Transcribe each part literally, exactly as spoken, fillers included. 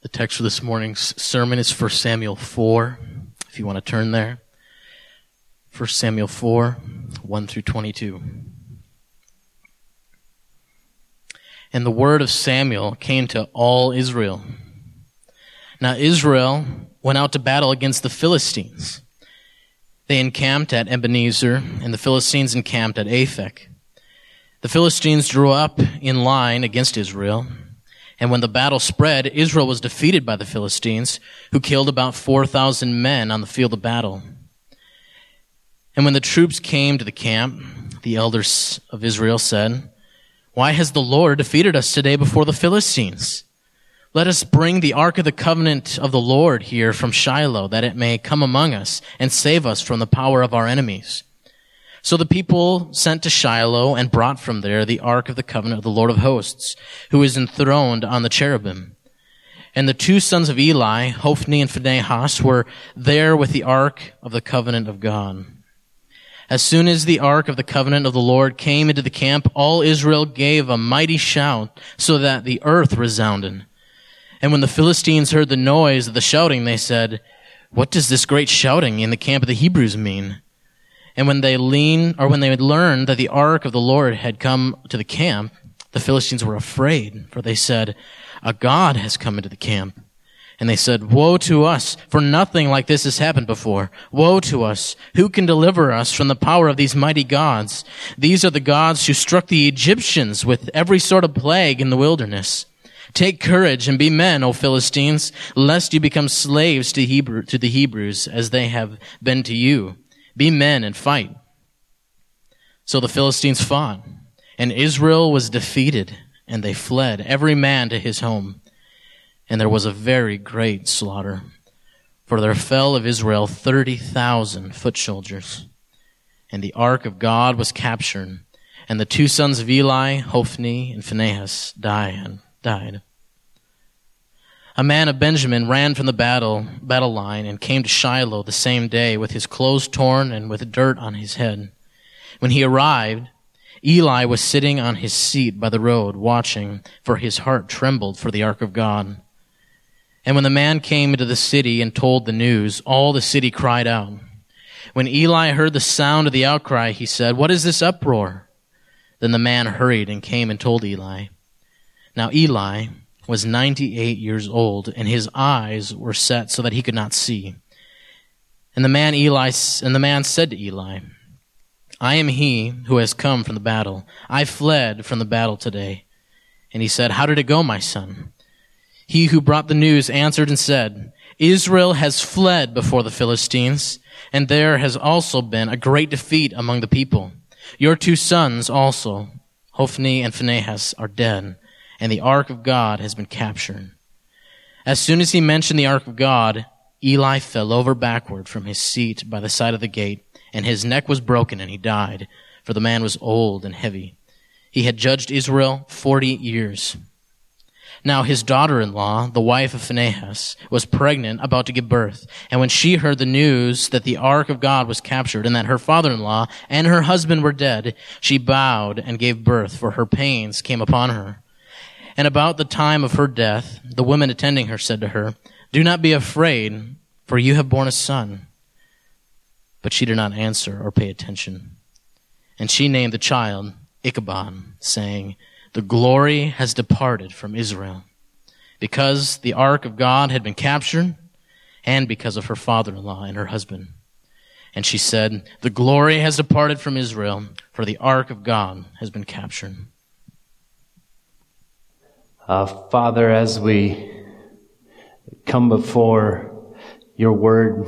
The text for this morning's sermon is First Samuel four, if you want to turn there. First Samuel four, one through twenty-two. And the word of Samuel came to all Israel. Now Israel went out to battle against the Philistines. They encamped at Ebenezer, and the Philistines encamped at Aphek. The Philistines drew up in line against Israel. And when the battle spread, Israel was defeated by the Philistines, who killed about four thousand men on the field of battle. And when the troops came to the camp, the elders of Israel said, "Why has the Lord defeated us today before the Philistines? Let us bring the Ark of the Covenant of the Lord here from Shiloh, that it may come among us and save us from the power of our enemies." So the people sent to Shiloh and brought from there the Ark of the Covenant of the Lord of Hosts, who is enthroned on the cherubim. And the two sons of Eli, Hophni and Phinehas, were there with the Ark of the Covenant of God. As soon as the Ark of the Covenant of the Lord came into the camp, all Israel gave a mighty shout so that the earth resounded. And when the Philistines heard the noise of the shouting, they said, "What does this great shouting in the camp of the Hebrews mean?" And when they leaned, or when they had learned that the ark of the Lord had come to the camp, the Philistines were afraid, for they said, "A god has come into the camp." And they said, "Woe to us, for nothing like this has happened before. Woe to us, who can deliver us from the power of these mighty gods? These are the gods who struck the Egyptians with every sort of plague in the wilderness. Take courage and be men, O Philistines, lest you become slaves to Hebrew, to the Hebrews as they have been to you. Be men and fight." So the Philistines fought, and Israel was defeated, and they fled, every man to his home. And there was a very great slaughter, for there fell of Israel thirty thousand foot soldiers. And the ark of God was captured, and the two sons of Eli, Hophni and Phinehas, died. A man of Benjamin ran from the battle battle line and came to Shiloh the same day with his clothes torn and with dirt on his head. When he arrived, Eli was sitting on his seat by the road watching, for his heart trembled for the ark of God. And when the man came into the city and told the news, all the city cried out. When Eli heard the sound of the outcry, he said, "What is this uproar?" Then the man hurried and came and told Eli. Now Eli was ninety-eight years old, and his eyes were set so that he could not see. And the man Eli and the man said to Eli, "I am he who has come from the battle. I fled from the battle today." And he said, "How did it go, my son?" He who brought the news answered and said, "Israel has fled before the Philistines, and there has also been a great defeat among the people. Your two sons also, Hophni and Phinehas, are dead, and the ark of God has been captured." As soon as he mentioned the ark of God, Eli fell over backward from his seat by the side of the gate, and his neck was broken, and he died, for the man was old and heavy. He had judged Israel forty years. Now his daughter-in-law, the wife of Phinehas, was pregnant, about to give birth. And when she heard the news that the ark of God was captured and that her father-in-law and her husband were dead, she bowed and gave birth, for her pains came upon her. And about the time of her death, the women attending her said to her, "Do not be afraid, for you have borne a son." But she did not answer or pay attention. And she named the child Ichabod, saying, "The glory has departed from Israel," because the ark of God had been captured, and because of her father-in-law and her husband. And she said, "The glory has departed from Israel, for the ark of God has been captured." Uh, Father, as we come before your word,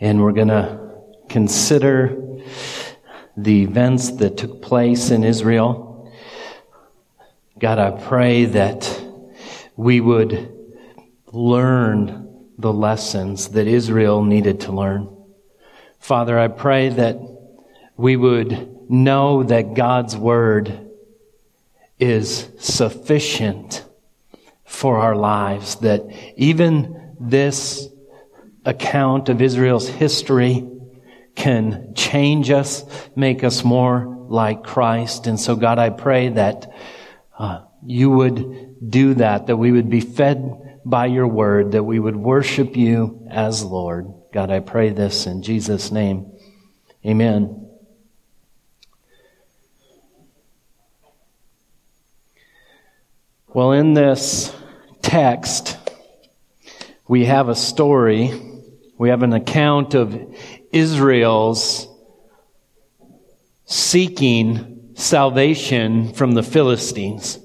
and we're going to consider the events that took place in Israel, God, I pray that we would learn the lessons that Israel needed to learn. Father, I pray that we would know that God's word is sufficient for our lives, that even this account of Israel's history can change us, make us more like Christ. And so, God, I pray that uh, you would do that, that we would be fed by your word, that we would worship you as Lord. God, I pray this in Jesus' name. Amen. Well, in this text, we have a story. We have an account of Israel's seeking salvation from the Philistines.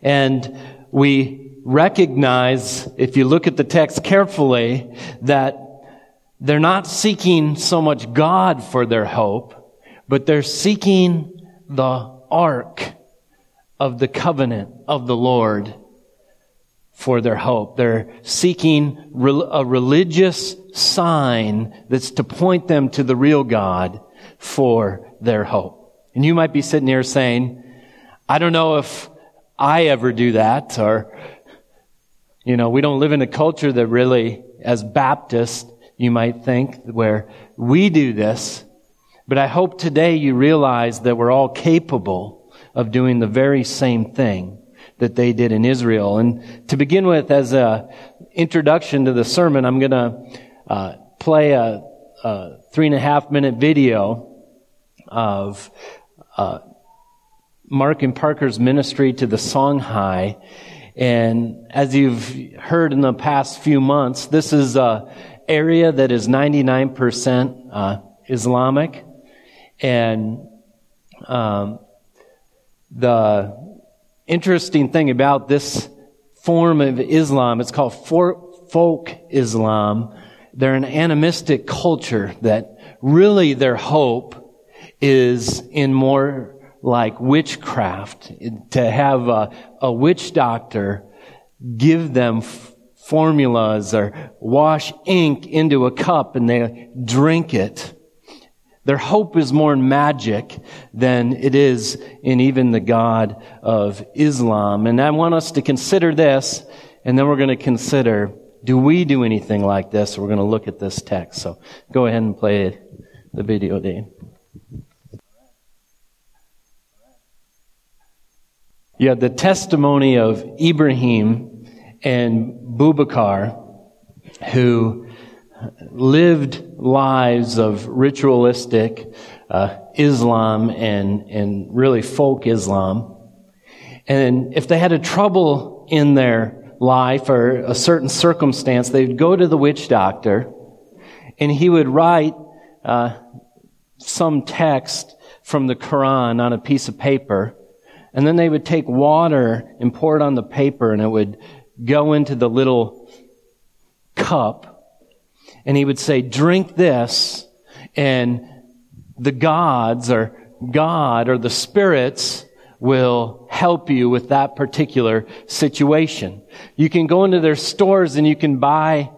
And we recognize, if you look at the text carefully, that they're not seeking so much God for their hope, but they're seeking the ark of the covenant of the Lord for their hope. They're seeking a religious sign that's to point them to the real God for their hope. And you might be sitting here saying, I don't know if I ever do that, or, you know, we don't live in a culture that really, as Baptists, you might think, where we do this. But I hope today you realize that we're all capable of doing the very same thing that they did in Israel. And to begin with, as an introduction to the sermon, I'm going to uh, play a, a three and a half minute video of uh, Mark and Parker's ministry to the Songhai. And as you've heard in the past few months, this is an area that is ninety-nine percent uh, Islamic. And um the interesting thing about this form of Islam, it's called folk Islam. They're an animistic culture that really their hope is in more like witchcraft, to have a, a witch doctor give them f- formulas or wash ink into a cup and they drink it. Their hope is more in magic than it is in even the God of Islam. And I want us to consider this, and then we're going to consider, do we do anything like this? We're going to look at this text. So go ahead and play the video, Dean. You have the testimony of Ibrahim and Bubakar, who lived lives of ritualistic uh, Islam and, and really folk Islam. And if they had a trouble in their life or a certain circumstance, they'd go to the witch doctor and he would write uh, some text from the Quran on a piece of paper. And then they would take water and pour it on the paper and it would go into the little cup. And he would say, drink this, and the gods or God or the spirits will help you with that particular situation. You can go into their stores and you can buy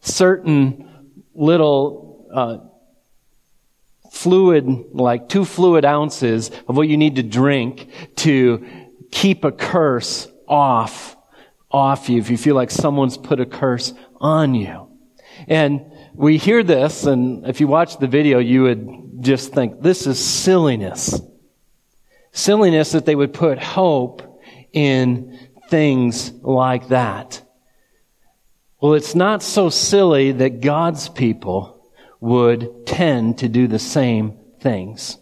certain little uh, fluid, like two fluid ounces of what you need to drink to keep a curse off, off you if you feel like someone's put a curse on you. And we hear this, and if you watch the video, you would just think, this is silliness. Silliness that they would put hope in things like that. Well, it's not so silly that God's people would tend to do the same things.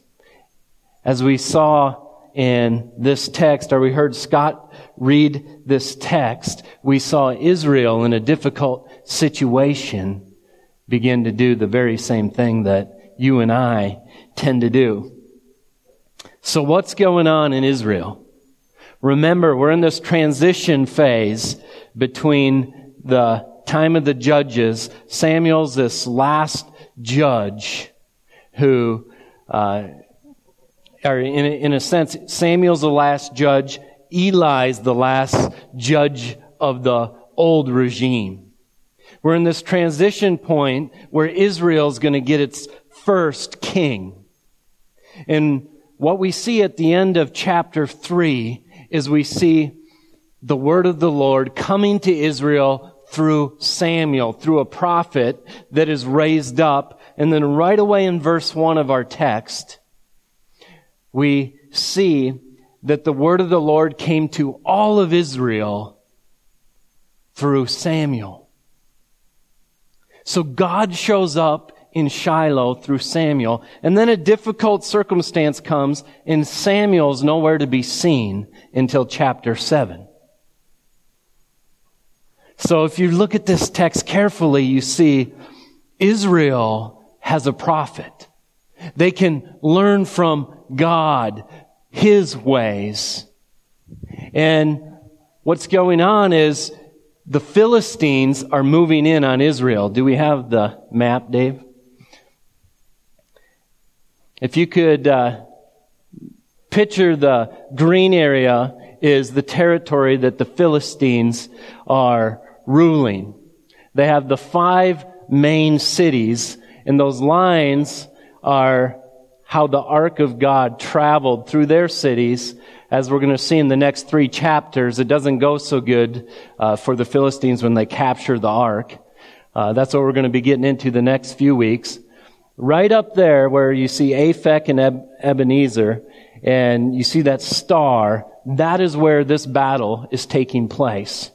As we saw in this text, or we heard Scott read this text, we saw Israel in a difficult situation begin to do the very same thing that you and I tend to do. So what's going on in Israel? Remember, we're in this transition phase between the time of the judges. Samuel's this last judge who, uh, or in a, in a sense, Samuel's the last judge. Eli's the last judge of the old regime. We're in this transition point where Israel's going to get its first king. And what we see at the end of chapter three is we see the word of the Lord coming to Israel through Samuel, through a prophet that is raised up. And then right away in verse one of our text, we see that the word of the Lord came to all of Israel through Samuel. So God shows up in Shiloh through Samuel, and then a difficult circumstance comes, and Samuel's nowhere to be seen until chapter seven. So if you look at this text carefully, you see Israel has a prophet. They can learn from God, His ways. And what's going on is the Philistines are moving in on Israel. Do we have the map, Dave? If you could uh, picture the green area is the territory that the Philistines are ruling. They have the five main cities, and those lines are how the Ark of God traveled through their cities. As we're going to see in the next three chapters, it doesn't go so good uh, for the Philistines when they capture the Ark. Uh, that's what we're going to be getting into the next few weeks. Right up there where you see Aphek and Eb- Ebenezer, and you see that star, that is where this battle is taking place.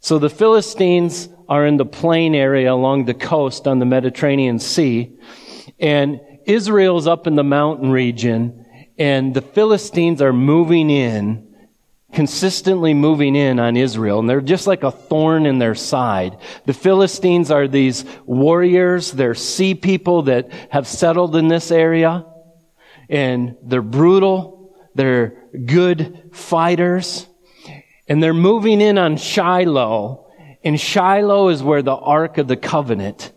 So the Philistines are in the plain area along the coast on the Mediterranean Sea, and Israel's up in the mountain region, and the Philistines are moving in, consistently moving in on Israel, and they're just like a thorn in their side. The Philistines are these warriors, they're sea people that have settled in this area, and they're brutal. They're good fighters. And they're moving in on Shiloh. And Shiloh is where the Ark of the Covenant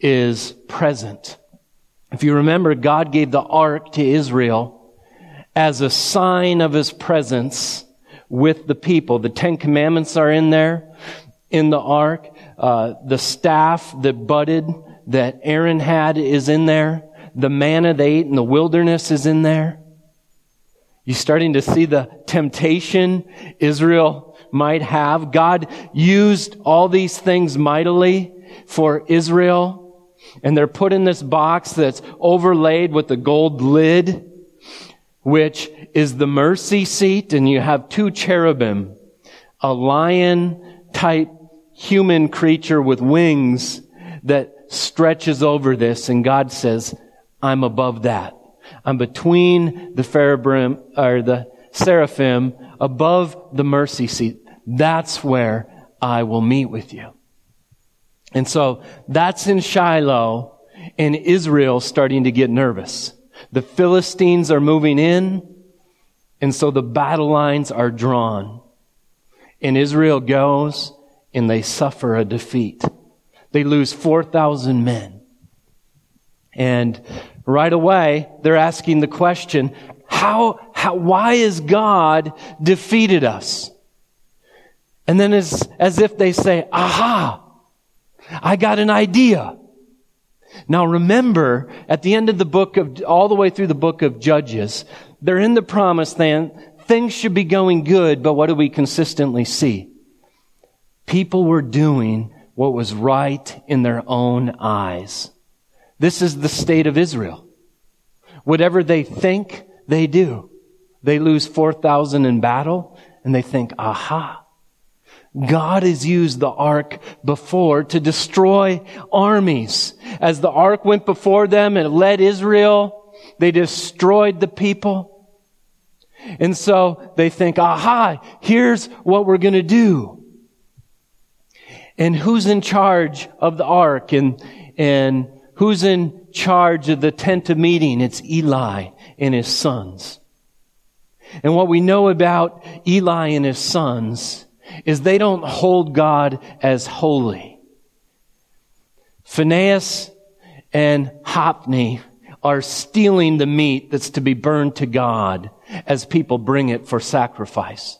is present. If you remember, God gave the Ark to Israel as a sign of His presence with the people. The Ten Commandments are in there, in the Ark. Uh, the staff that budded, that Aaron had, is in there. The manna they ate in the wilderness is in there. You're starting to see the temptation Israel might have. God used all these things mightily for Israel. And they're put in this box that's overlaid with a gold lid, which is the mercy seat. And you have two cherubim, a lion-type human creature with wings that stretches over this. And God says, I'm above that. I'm between the cherubim or the seraphim above the mercy seat. That's where I will meet with you. And so that's in Shiloh, and Israel's starting to get nervous. The Philistines are moving in, and so the battle lines are drawn. And Israel goes, and they suffer a defeat. They lose four thousand men. And right away, they're asking the question, how, how, why has God defeated us? And then it's as if they say, aha, I got an idea. Now remember, at the end of the book of, all the way through the book of Judges, they're in the promised land. Things should be going good, but what do we consistently see? People were doing what was right in their own eyes. This is the state of Israel. Whatever they think, they do. They lose four thousand in battle, and they think, aha, God has used the ark before to destroy armies. As the ark went before them and led Israel, they destroyed the people. And so they think, aha, here's what we're going to do. And who's in charge of the ark? And, and, Who's in charge of the tent of meeting? It's Eli and his sons. And what we know about Eli and his sons is they don't hold God as holy. Phinehas and Hophni are stealing the meat that's to be burned to God as people bring it for sacrifice.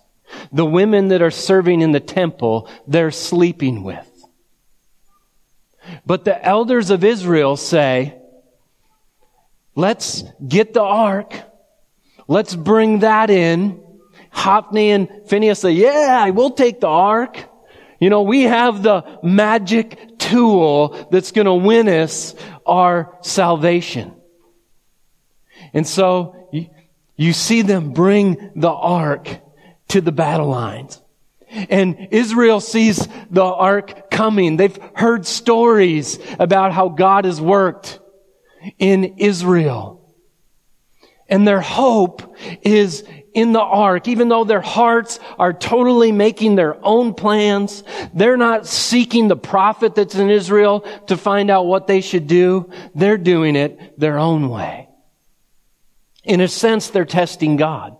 The women that are serving in the temple, they're sleeping with. But the elders of Israel say, let's get the ark. Let's bring that in. Hophni and Phinehas say, yeah, we'll take the ark. You know, we have the magic tool that's going to win us our salvation. And so You see them bring the ark to the battle lines. And Israel sees the ark coming. They've heard stories about how God has worked in Israel. And their hope is in the ark. Even though their hearts are totally making their own plans, they're not seeking the prophet that's in Israel to find out what they should do. They're doing it their own way. In a sense, they're testing God.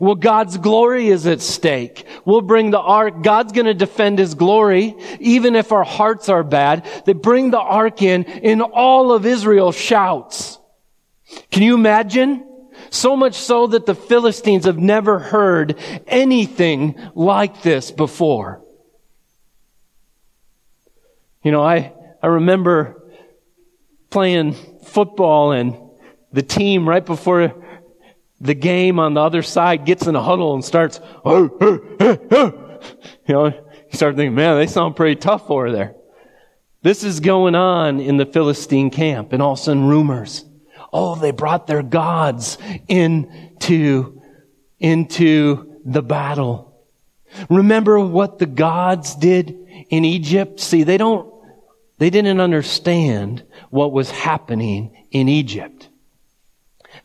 Well, God's glory is at stake. We'll bring the ark. God's going to defend His glory, even if our hearts are bad. They bring the ark in, and all of Israel shouts. Can you imagine? So much so that the Philistines have never heard anything like this before. You know, I, I remember playing football, and the team right before the game on the other side gets in a huddle and starts, oh, oh, oh, oh. You know, you start thinking, man, they sound pretty tough over there. This is going on in the Philistine camp, and all of a sudden rumors. Oh, they brought their gods into, into the battle. Remember what the gods did in Egypt? See, they don't, they didn't understand what was happening in Egypt.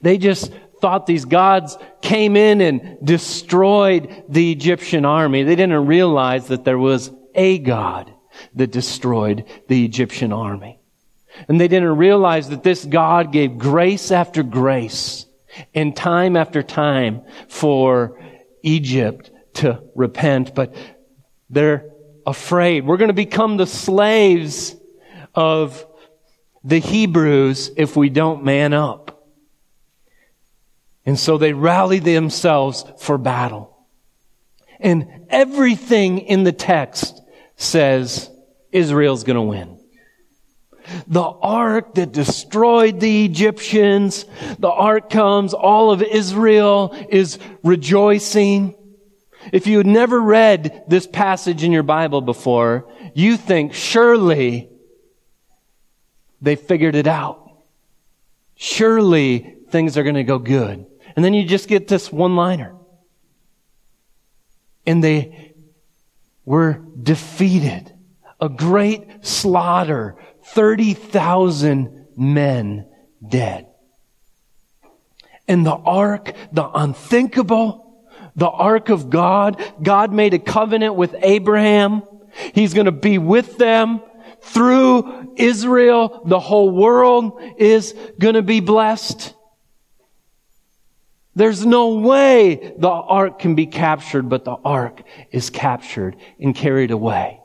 They just thought these gods came in and destroyed the Egyptian army. They didn't realize that there was a God that destroyed the Egyptian army. And they didn't realize that this God gave grace after grace and time after time for Egypt to repent. But they're afraid. We're going to become the slaves of the Hebrews if we don't man up. And so they rally themselves for battle. And everything in the text says Israel's going to win. The ark that destroyed the Egyptians, the ark comes, all of Israel is rejoicing. If you had never read this passage in your Bible before, you think surely they figured it out. Surely things are going to go good. And then you just get this one-liner. And they were defeated. A great slaughter. thirty thousand men dead. And the ark, the unthinkable, the ark of God. God made a covenant with Abraham. He's going to be with them. Through Israel, the whole world is going to be blessed. There's no way the ark can be captured, but the ark is captured and carried away.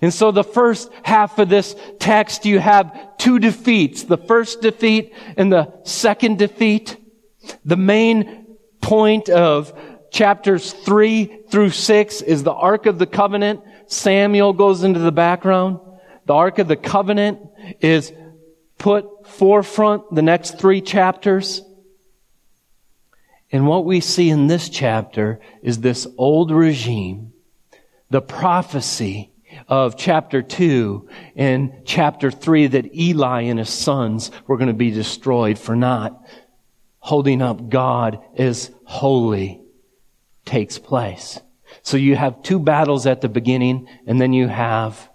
And so the first half of this text, you have two defeats. The first defeat and the second defeat. The main point of chapters three through six is the Ark of the Covenant. Samuel goes into the background. The Ark of the Covenant is put forefront the next three chapters. And what we see in this chapter is this old regime, the prophecy of chapter two and chapter three that Eli and his sons were going to be destroyed for not holding up God as holy takes place. So you have two battles at the beginning, and then you have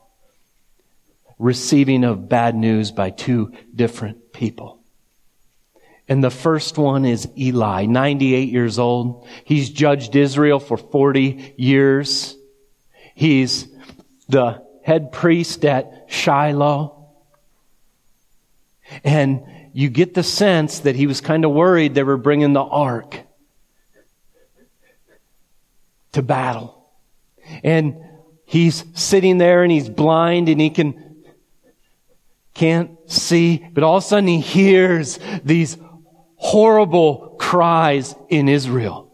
receiving of bad news by two different people. And the first one is Eli, ninety-eight years old. He's judged Israel for forty years. He's the head priest at Shiloh. And you get the sense that he was kind of worried they were bringing the ark to battle. And he's sitting there and he's blind and he can, can't see. But all of a sudden he hears these horrible cries in Israel.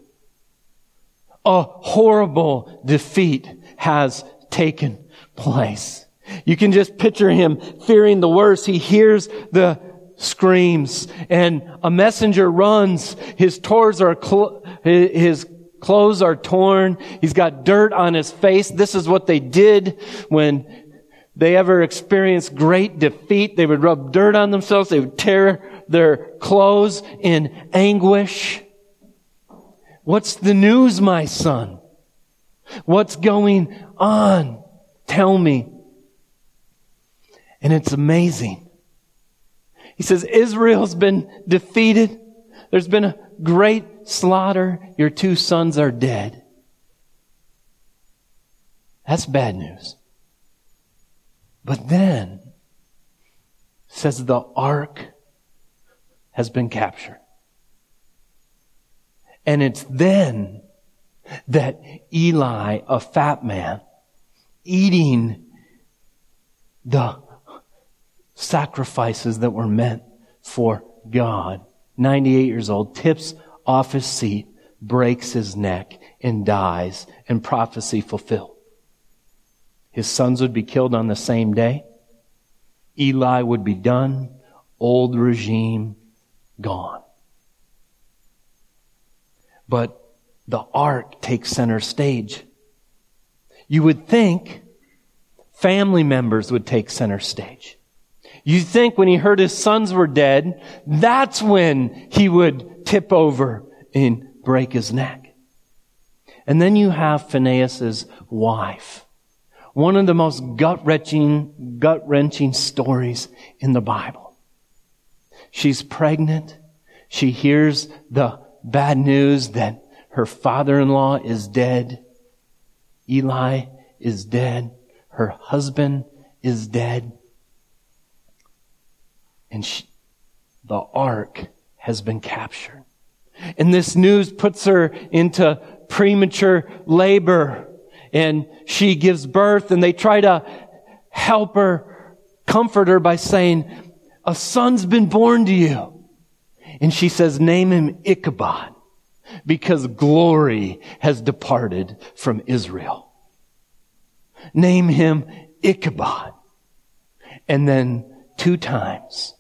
A horrible defeat has taken place. You can just picture him fearing the worst. He hears the screams, and a messenger runs. His tours are cl- his clothes are torn. He's got dirt on his face. This is what they did when they ever experienced great defeat, they would rub dirt on themselves. They would tear their clothes in anguish. What's the news, my son? What's going on? Tell me. And it's amazing. He says, Israel's been defeated. There's been a great slaughter. Your two sons are dead. That's bad news. But then, says the ark has been captured. And it's then that Eli, a fat man, eating the sacrifices that were meant for God, ninety-eight years old, tips off his seat, breaks his neck, and dies, and prophecy fulfilled. His sons would be killed on the same day. Eli would be done. Old regime gone. But the ark takes center stage. You would think family members would take center stage. You think when he heard his sons were dead, that's when he would tip over and break his neck. And then you have Phinehas' wife. One of the most gut-wrenching, gut-wrenching stories in the Bible. She's pregnant. She hears the bad news that her father-in-law is dead. Eli is dead. Her husband is dead. And she, the ark has been captured. And this news puts her into premature labor. And she gives birth, and they try to help her, comfort her by saying, a son's been born to you. And she says, name him Ichabod, because glory has departed from Israel. Name him Ichabod. And then two times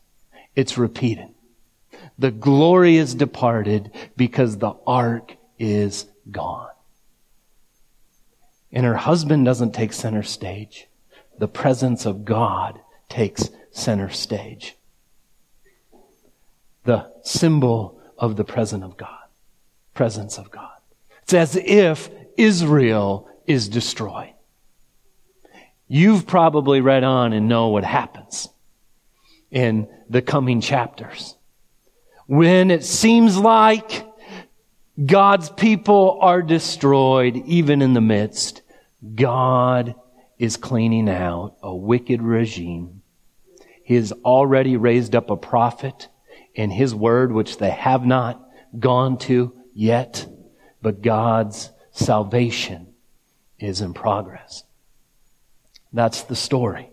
it's repeated. The glory is departed because the ark is gone. And her husband doesn't take center stage. The presence of God takes center stage. The symbol of the presence of God. Presence of God. It's as if Israel is destroyed. You've probably read on and know what happens in the coming chapters. When it seems like God's people are destroyed, even in the midst, God is cleaning out a wicked regime. He has already raised up a prophet in His word, which they have not gone to yet, but God's salvation is in progress. That's the story.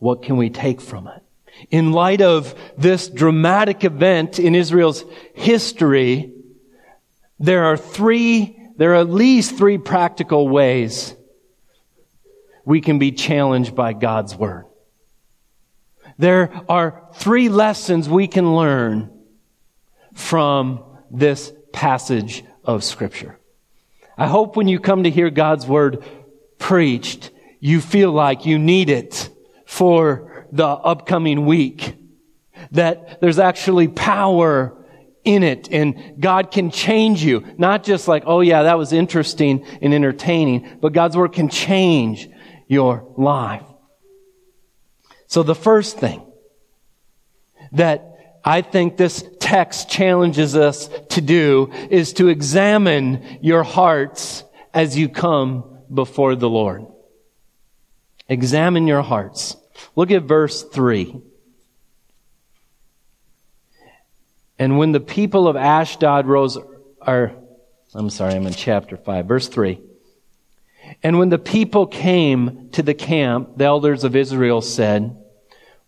What can we take from it? In light of this dramatic event in Israel's history, there are three, there are at least three practical ways we can be challenged by God's word. There are three lessons we can learn from this passage of Scripture. I hope when you come to hear God's word preached, you feel like you need it for the upcoming week, that there's actually power in it, and God can change you. Not just like, oh yeah, that was interesting and entertaining, but God's word can change your life. So the first thing that I think this text challenges us to do is to examine your hearts as you come before the Lord. Examine your hearts. Look at verse three. And when the people of Ashdod rose, or, I'm sorry, I'm in chapter five, verse three. And when the people came to the camp, the elders of Israel said,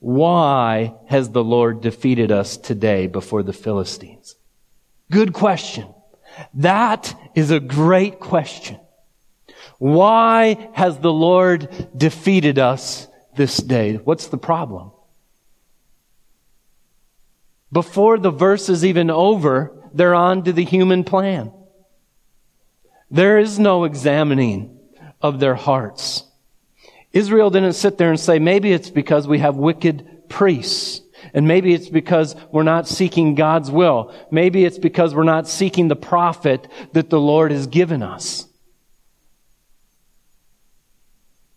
why has the Lord defeated us today before the Philistines? Good question. That is a great question. Why has the Lord defeated us this day? What's the problem? Before the verse is even over, they're on to the human plan. There is no examining of their hearts. Israel didn't sit there and say, maybe it's because we have wicked priests. And maybe it's because we're not seeking God's will. Maybe it's because we're not seeking the prophet that the Lord has given us.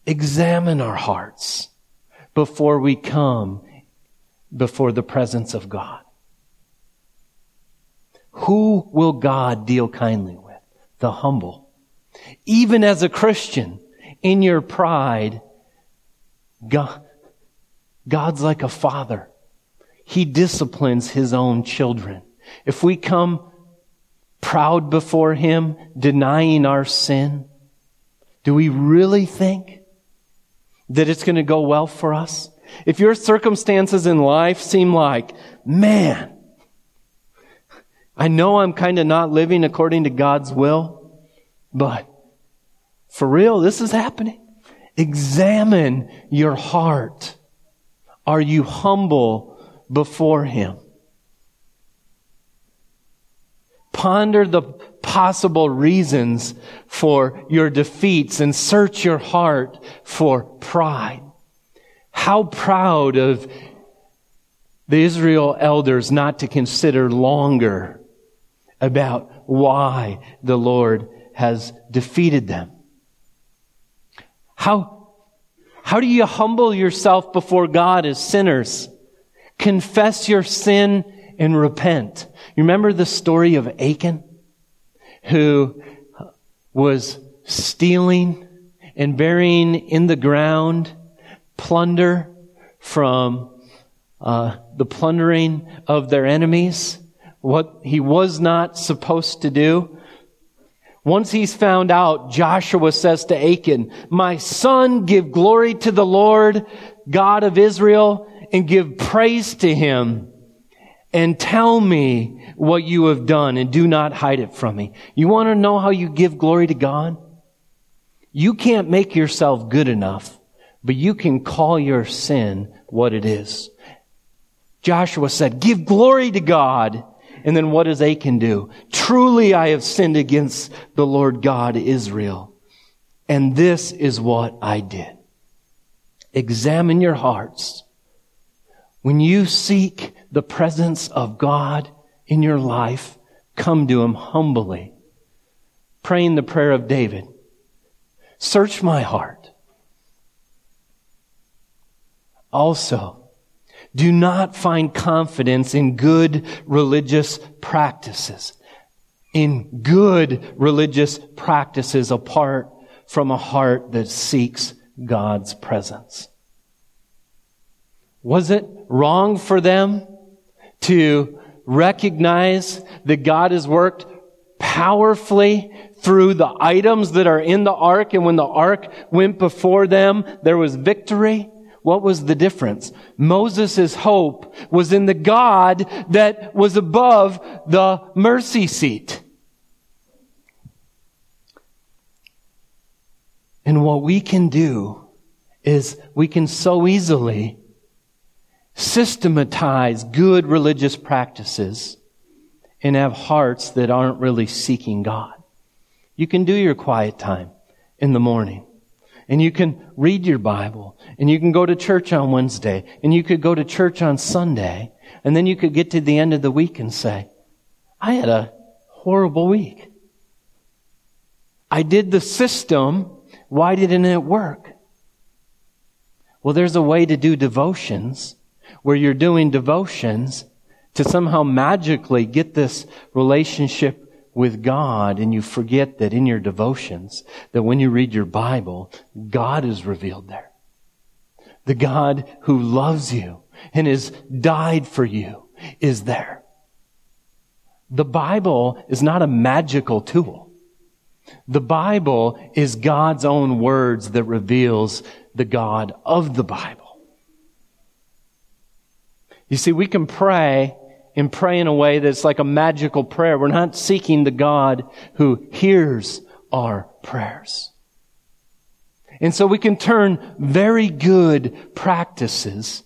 Examine our hearts before we come before the presence of God. Who will God deal kindly with? The humble. Even as a Christian, in your pride, God, God's like a father. He disciplines His own children. If we come proud before Him, denying our sin, do we really think that it's going to go well for us? If your circumstances in life seem like, man, I know I'm kind of not living according to God's will, but for real, this is happening. Examine your heart. Are you humble before Him? Ponder the possible reasons for your defeats and search your heart for pride. How proud of the Israel elders not to consider longer about why the Lord has defeated them. How, how do you humble yourself before God as sinners? Confess your sin and repent. You remember the story of Achan, who was stealing and burying in the ground plunder from Uh, the plundering of their enemies, what he was not supposed to do. Once he's found out, Joshua says to Achan, "My son, give glory to the Lord, God of Israel, and give praise to Him, and tell me what you have done, and do not hide it from me." You want to know how you give glory to God? You can't make yourself good enough, but you can call your sin what it is. Joshua said, "Give glory to God." And then what does Achan do? "Truly I have sinned against the Lord God Israel. And this is what I did." Examine your hearts. When you seek the presence of God in your life, come to Him humbly, praying the prayer of David. "Search my heart. Also, do not find confidence in good religious practices, in good religious practices apart from a heart that seeks God's presence." Was it wrong for them to recognize that God has worked powerfully through the items that are in the ark, and when the ark went before them, there was victory? What was the difference? Moses' hope was in the God that was above the mercy seat. And what we can do is we can so easily systematize good religious practices and have hearts that aren't really seeking God. You can do your quiet time in the morning. And you can read your Bible, and you can go to church on Wednesday, and you could go to church on Sunday, and then you could get to the end of the week and say, "I had a horrible week. I did the system. Why didn't it work?" Well, there's a way to do devotions where you're doing devotions to somehow magically get this relationship with God, and you forget that in your devotions, that when you read your Bible, God is revealed there. The God who loves you and has died for you is there. The Bible is not a magical tool. The Bible is God's own words that reveals the God of the Bible. You see, we can pray and pray in a way that's like a magical prayer. We're not seeking the God who hears our prayers. And so we can turn very good practices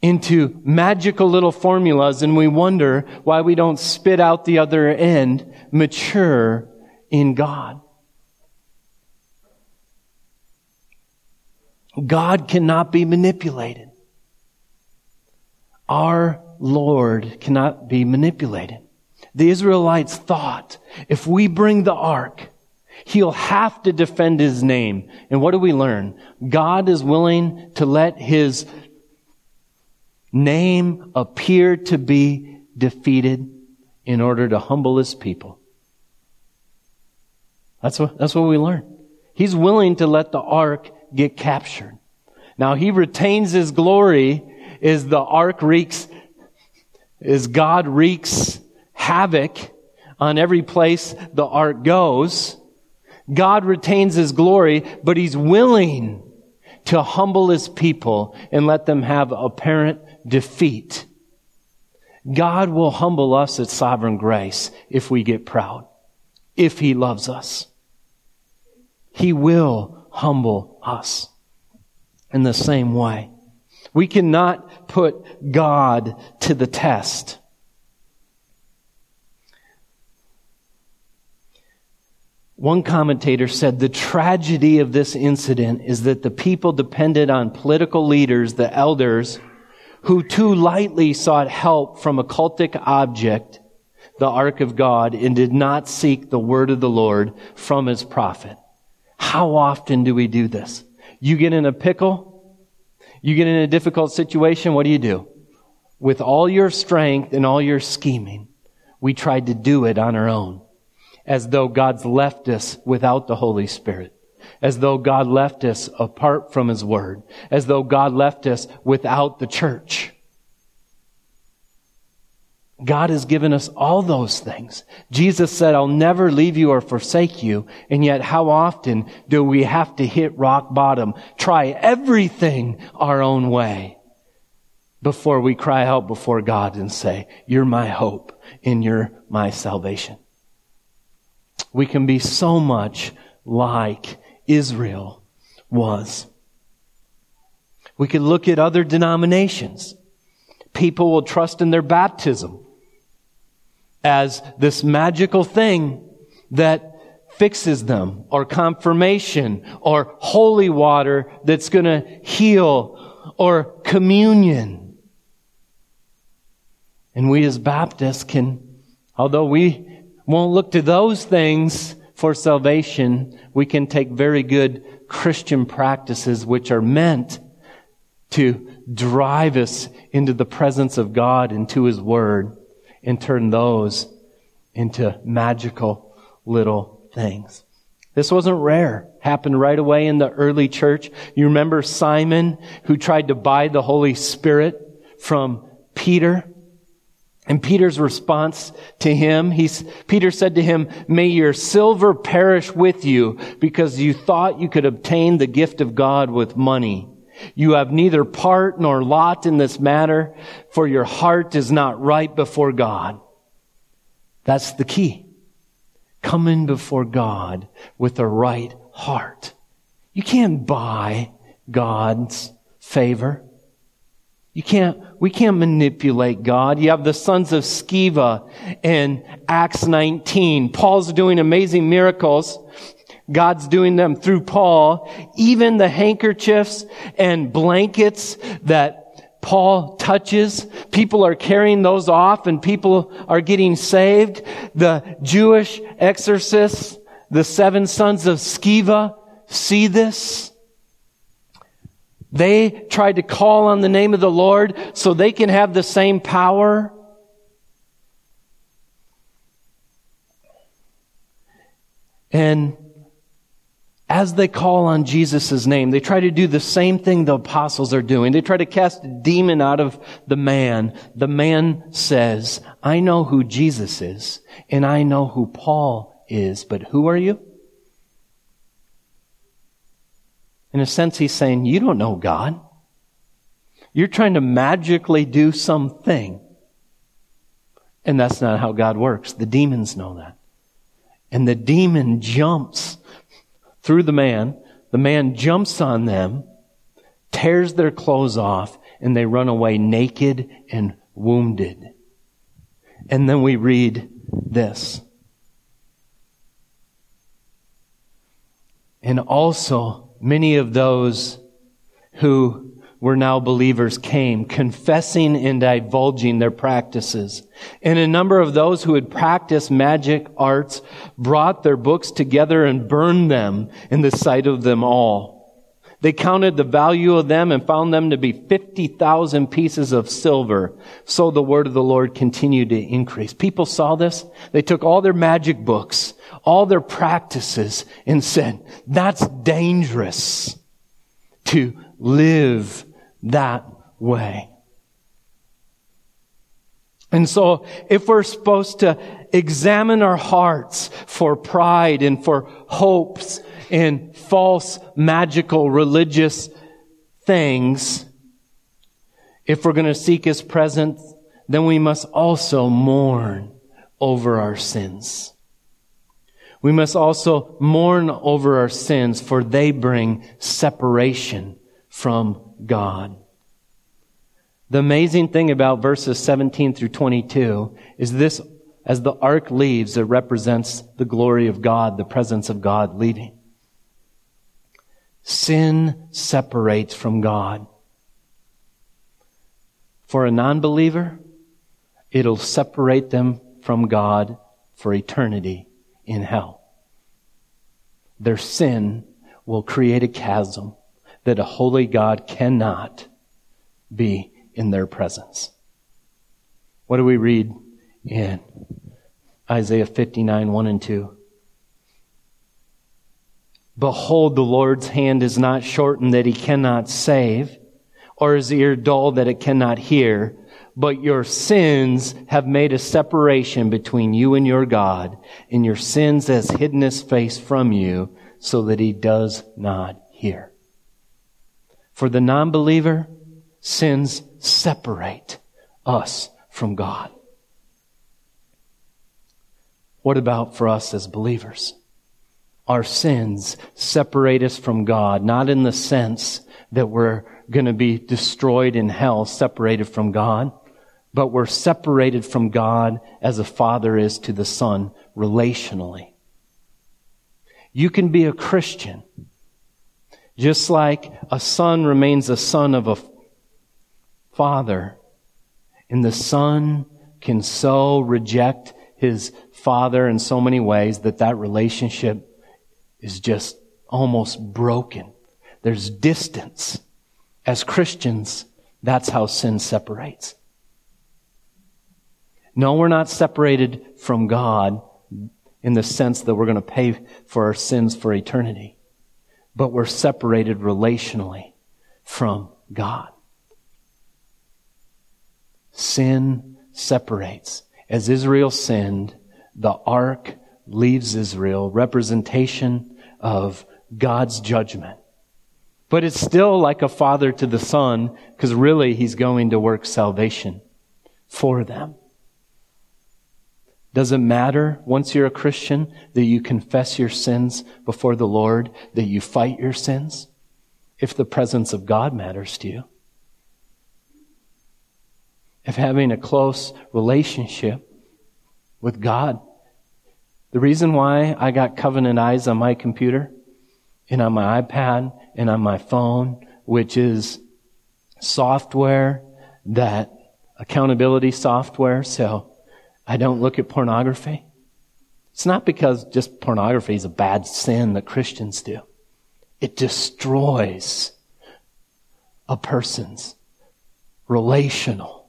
into magical little formulas, and we wonder why we don't spit out the other end, mature in God. God cannot be manipulated. Our Lord cannot be manipulated. The Israelites thought, if we bring the ark, he'll have to defend his name. And what do we learn? God is willing to let his name appear to be defeated in order to humble his people. That's what, that's what we learn. He's willing to let the ark get captured. Now he retains his glory as the ark wreaks, as God wreaks havoc on every place the ark goes. God retains his glory, but he's willing to humble his people and let them have apparent defeat. God will humble us at sovereign grace if we get proud, if he loves us. He will humble us in the same way. We cannot put God to the test. One commentator said, the tragedy of this incident is that the people depended on political leaders, the elders, who too lightly sought help from a cultic object, the Ark of God, and did not seek the word of the Lord from his prophet. How often do we do this? You get in a pickle, you get in a difficult situation, what do you do? With all your strength and all your scheming, we tried to do it on our own. As though God's left us without the Holy Spirit. As though God left us apart from his word. As though God left us without the church. God has given us all those things. Jesus said, I'll never leave you or forsake you. And yet how often do we have to hit rock bottom? Try everything our own way before we cry out before God and say, you're my hope and you're my salvation. We can be so much like Israel was. We could look at other denominations. People will trust in their baptism as this magical thing that fixes them, or confirmation, or holy water that's going to heal, or communion. And we as Baptists can, although we won't look to those things for salvation, we can take very good Christian practices which are meant to drive us into the presence of God and to his word, and turn those into magical little things. This wasn't rare. Happened right away in the early church. You remember Simon, who tried to buy the Holy Spirit from Peter? And Peter's response to him, he's, Peter said to him, may your silver perish with you, because you thought you could obtain the gift of God with money. You have neither part nor lot in this matter, for your heart is not right before God. That's the key. Coming before God with a right heart. You can't buy God's favor. You can't, we can't manipulate God. You have the sons of Sceva in Acts nineteen. Paul's doing amazing miracles. God's doing them through Paul. Even the handkerchiefs and blankets that Paul touches, people are carrying those off and people are getting saved. The Jewish exorcists, the seven sons of Sceva, see this. They tried to call on the name of the Lord so they can have the same power. And as they call on Jesus' name, they try to do the same thing the apostles are doing. They try to cast a demon out of the man. The man says, I know who Jesus is, and I know who Paul is, but who are you? In a sense, he's saying, you don't know God. You're trying to magically do something. And that's not how God works. The demons know that. And the demon jumps through the man. The man jumps on them, tears their clothes off, and they run away naked and wounded. And then we read this. And also, many of those who were now believers came, confessing and divulging their practices. And a number of those who had practiced magic arts brought their books together and burned them in the sight of them all. They counted the value of them and found them to be fifty thousand pieces of silver. So the word of the Lord continued to increase. People saw this. They took all their magic books, all their practices, and said, that's dangerous to live that way. And so if we're supposed to examine our hearts for pride and for hopes and false, magical, religious things, if we're going to seek His presence, then we must also mourn over our sins. We must also mourn over our sins, for they bring separation from God. The amazing thing about verses seventeen through twenty-two is this: as the ark leaves, it represents the glory of God, the presence of God leaving. Sin separates from God. For a non-believer, it'll separate them from God for eternity in hell. Their sin will create a chasm that a holy God cannot be in their presence. What do we read in Isaiah fifty-nine, one and two? Behold, the Lord's hand is not shortened that He cannot save, or His ear dull that it cannot hear, but your sins have made a separation between you and your God, and your sins has hidden His face from you so that He does not hear. For the non-believer, sins separate us from God. What about for us as believers? Our sins separate us from God, not in the sense that we're going to be destroyed in hell, separated from God, but we're separated from God as a father is to the son, relationally. You can be a Christian. Just like a son remains a son of a father, and the son can so reject his father in so many ways that that relationship is just almost broken. There's distance. As Christians, that's how sin separates. No, we're not separated from God in the sense that we're going to pay for our sins for eternity, but we're separated relationally from God. Sin separates. As Israel sinned, the ark leaves Israel, representation of God's judgment. But it's still like a father to the son, because really He's going to work salvation for them. Does it matter, once you're a Christian, that you confess your sins before the Lord, that you fight your sins, if the presence of God matters to you? If having a close relationship with God. The reason why I got Covenant Eyes on my computer and on my iPad and on my phone, which is software, that accountability software, so I don't look at pornography. It's not because just pornography is a bad sin that Christians do. It destroys a person's relational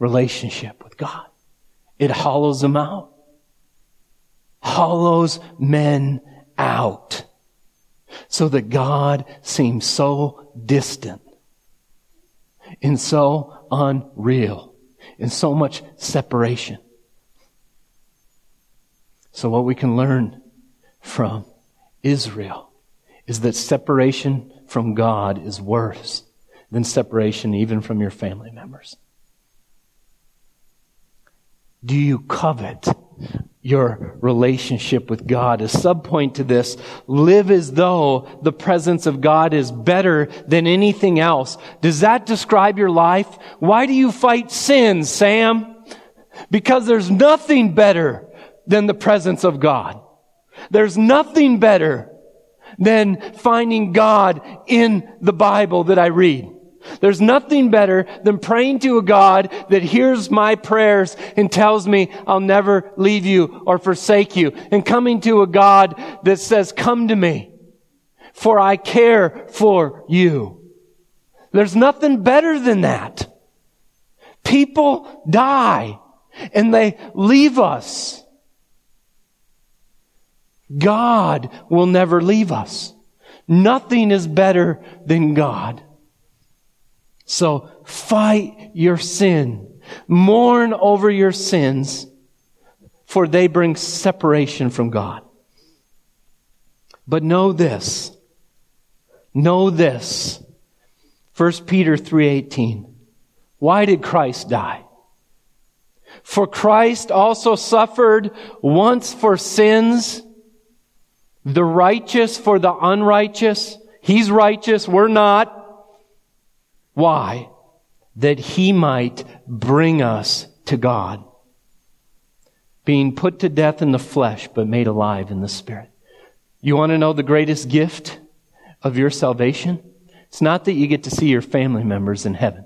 relationship with God. It hollows them out. Hollows men out. So that God seems so distant and so unreal. And so much separation. So what we can learn from Israel is that separation from God is worse than separation even from your family members. Do you covet your relationship with God? A subpoint to this, live as though the presence of God is better than anything else. Does that describe your life? Why do you fight sin, Sam? Because there's nothing better than the presence of God. There's nothing better than finding God in the Bible that I read. There's nothing better than praying to a God that hears my prayers and tells me, I'll never leave you or forsake you. And coming to a God that says, come to me, for I care for you. There's nothing better than that. People die and they leave us. God will never leave us. Nothing is better than God. So fight your sin. Mourn over your sins, for they bring separation from God. But know this. Know this. First Peter three eighteen. Why did Christ die? For Christ also suffered once for sins, the righteous for the unrighteous. He's righteous, we're not. Why? That he might bring us to God, being put to death in the flesh, but made alive in the Spirit. You want to know the greatest gift of your salvation? It's not that you get to see your family members in heaven.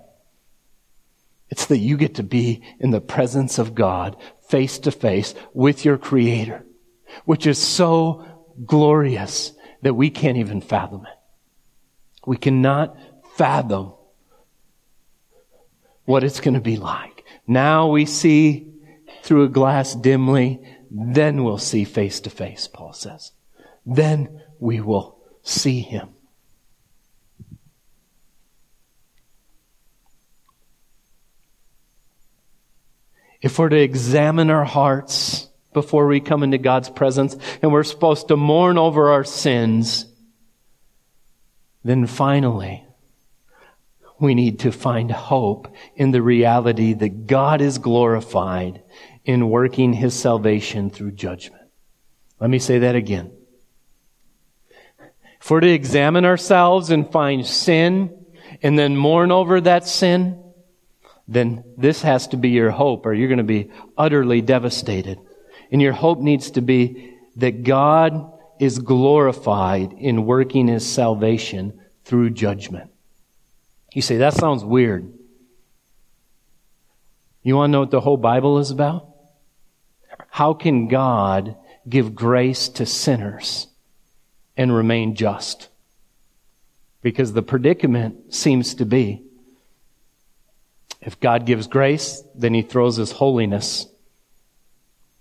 It's that you get to be in the presence of God, face to face with your Creator, which is so glorious that we can't even fathom it. We cannot fathom what it's going to be like. Now we see through a glass dimly, then we'll see face to face, Paul says. Then we will see him. If we're to examine our hearts before we come into God's presence, and we're supposed to mourn over our sins, then finally, we need to find hope in the reality that God is glorified in working His salvation through judgment. Let me say that again. If we're to examine ourselves and find sin, and then mourn over that sin, then this has to be your hope, or you're going to be utterly devastated. And your hope needs to be that God is glorified in working His salvation through judgment. You say, that sounds weird. You want to know what the whole Bible is about? How can God give grace to sinners and remain just? Because the predicament seems to be, if God gives grace, then He throws His holiness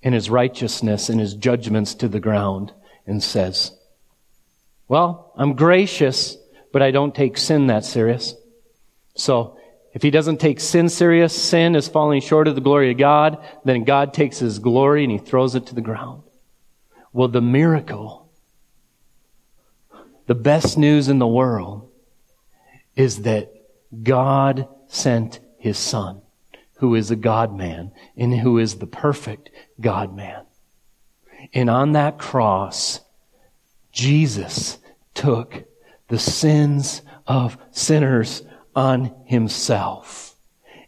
and His righteousness and His judgments to the ground and says, well, I'm gracious, but I don't take sin that serious. So if He doesn't take sin serious, sin is falling short of the glory of God, then God takes His glory and He throws it to the ground. Well, the miracle, the best news in the world, is that God sent His Son, who is a God-man, and who is the perfect God-man. And on that cross, Jesus took the sins of sinners on Himself.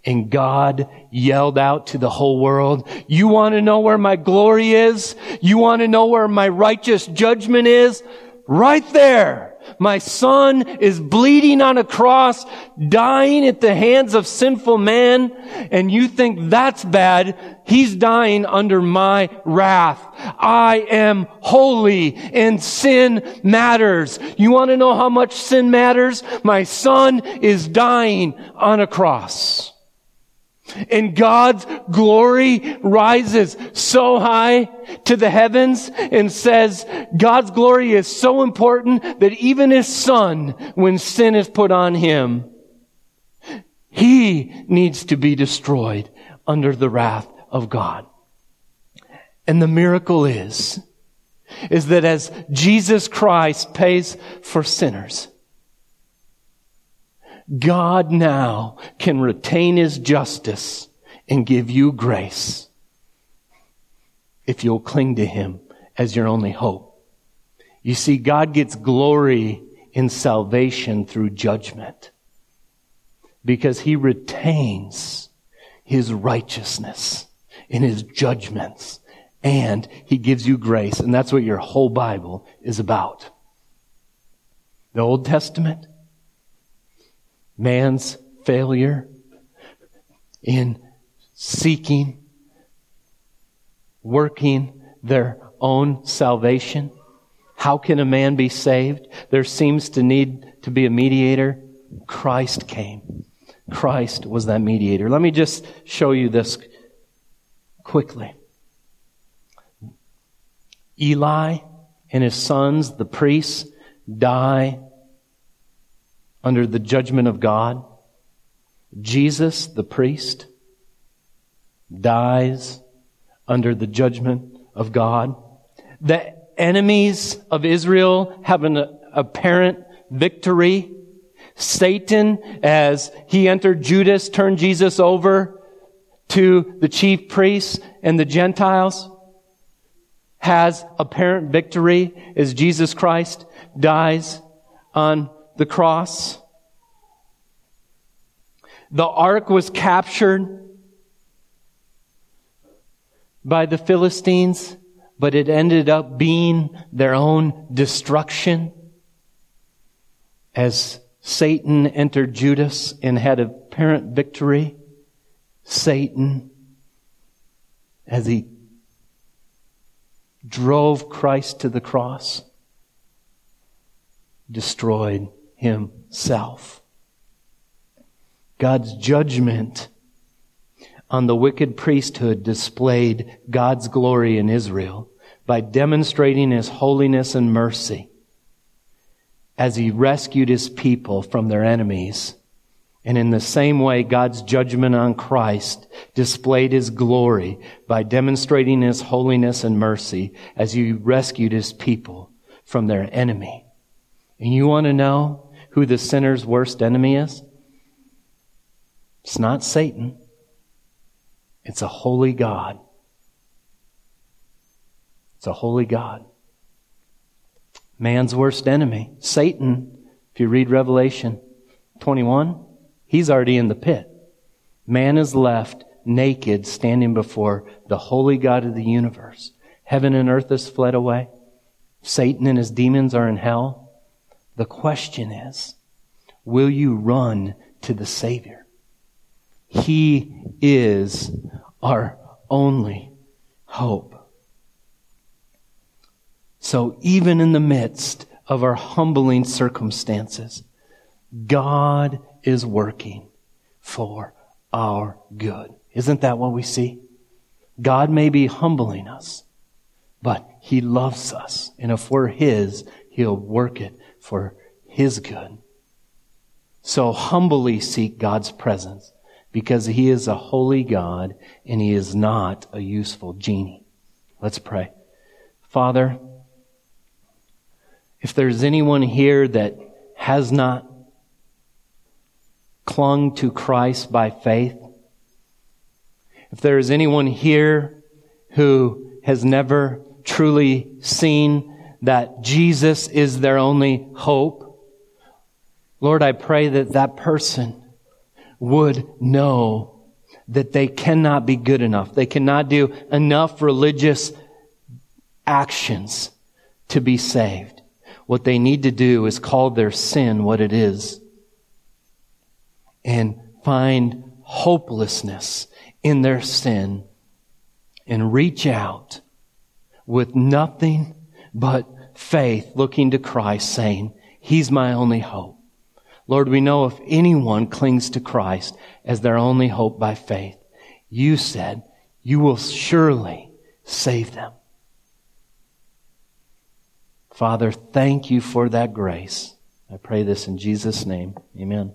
And God yelled out to the whole world, you want to know where my glory is? You want to know where my righteous judgment is? Right there! My Son is bleeding on a cross, dying at the hands of sinful man, and you think that's bad. He's dying under my wrath. I am holy, and sin matters. You want to know how much sin matters? My Son is dying on a cross. And God's glory rises so high to the heavens and says, God's glory is so important that even His Son, when sin is put on Him, He needs to be destroyed under the wrath of God. And the miracle is, is that as Jesus Christ pays for sinners, God now can retain His justice and give you grace if you'll cling to Him as your only hope. You see, God gets glory in salvation through judgment because He retains His righteousness in His judgments, and He gives you grace, and that's what your whole Bible is about. The Old Testament, man's failure in seeking, working their own salvation. How can a man be saved? There seems to need to be a mediator. Christ came. Christ was that mediator. Let me just show you this quickly. Eli and his sons, the priests, die under the judgment of God. Jesus, the priest, dies under the judgment of God. The enemies of Israel have an apparent victory. Satan, as he entered Judas, turned Jesus over to the chief priests and the Gentiles, has apparent victory as Jesus Christ dies on the cross. The ark was captured by the Philistines, but it ended up being their own destruction as Satan entered Judas and had apparent victory. Satan, as he drove Christ to the cross, destroyed himself. God's judgment on the wicked priesthood displayed God's glory in Israel by demonstrating His holiness and mercy as He rescued His people from their enemies. And in the same way, God's judgment on Christ displayed His glory by demonstrating His holiness and mercy as He rescued His people from their enemy. And you want to know who the sinner's worst enemy is? It's not Satan. It's a holy God. It's a holy God. Man's worst enemy, Satan, if you read Revelation twenty-one, he's already in the pit. Man is left naked, standing before the holy God of the universe. Heaven and earth has fled away. Satan and his demons are in hell. The question is, will you run to the Savior? He is our only hope. So even in the midst of our humbling circumstances, God is working for our good. Isn't that what we see? God may be humbling us, but He loves us. And if we're His, He'll work it for His good. So humbly seek God's presence, because He is a holy God and He is not a useful genie. Let's pray. Father, if there's anyone here that has not clung to Christ by faith, if there is anyone here who has never truly seen that Jesus is their only hope, Lord, I pray that that person would know that they cannot be good enough. They cannot do enough religious actions to be saved. What they need to do is call their sin what it is, and find hopelessness in their sin, and reach out with nothing but faith, looking to Christ, saying, He's my only hope. Lord, we know if anyone clings to Christ as their only hope by faith, You said You will surely save them. Father, thank You for that grace. I pray this in Jesus' name. Amen.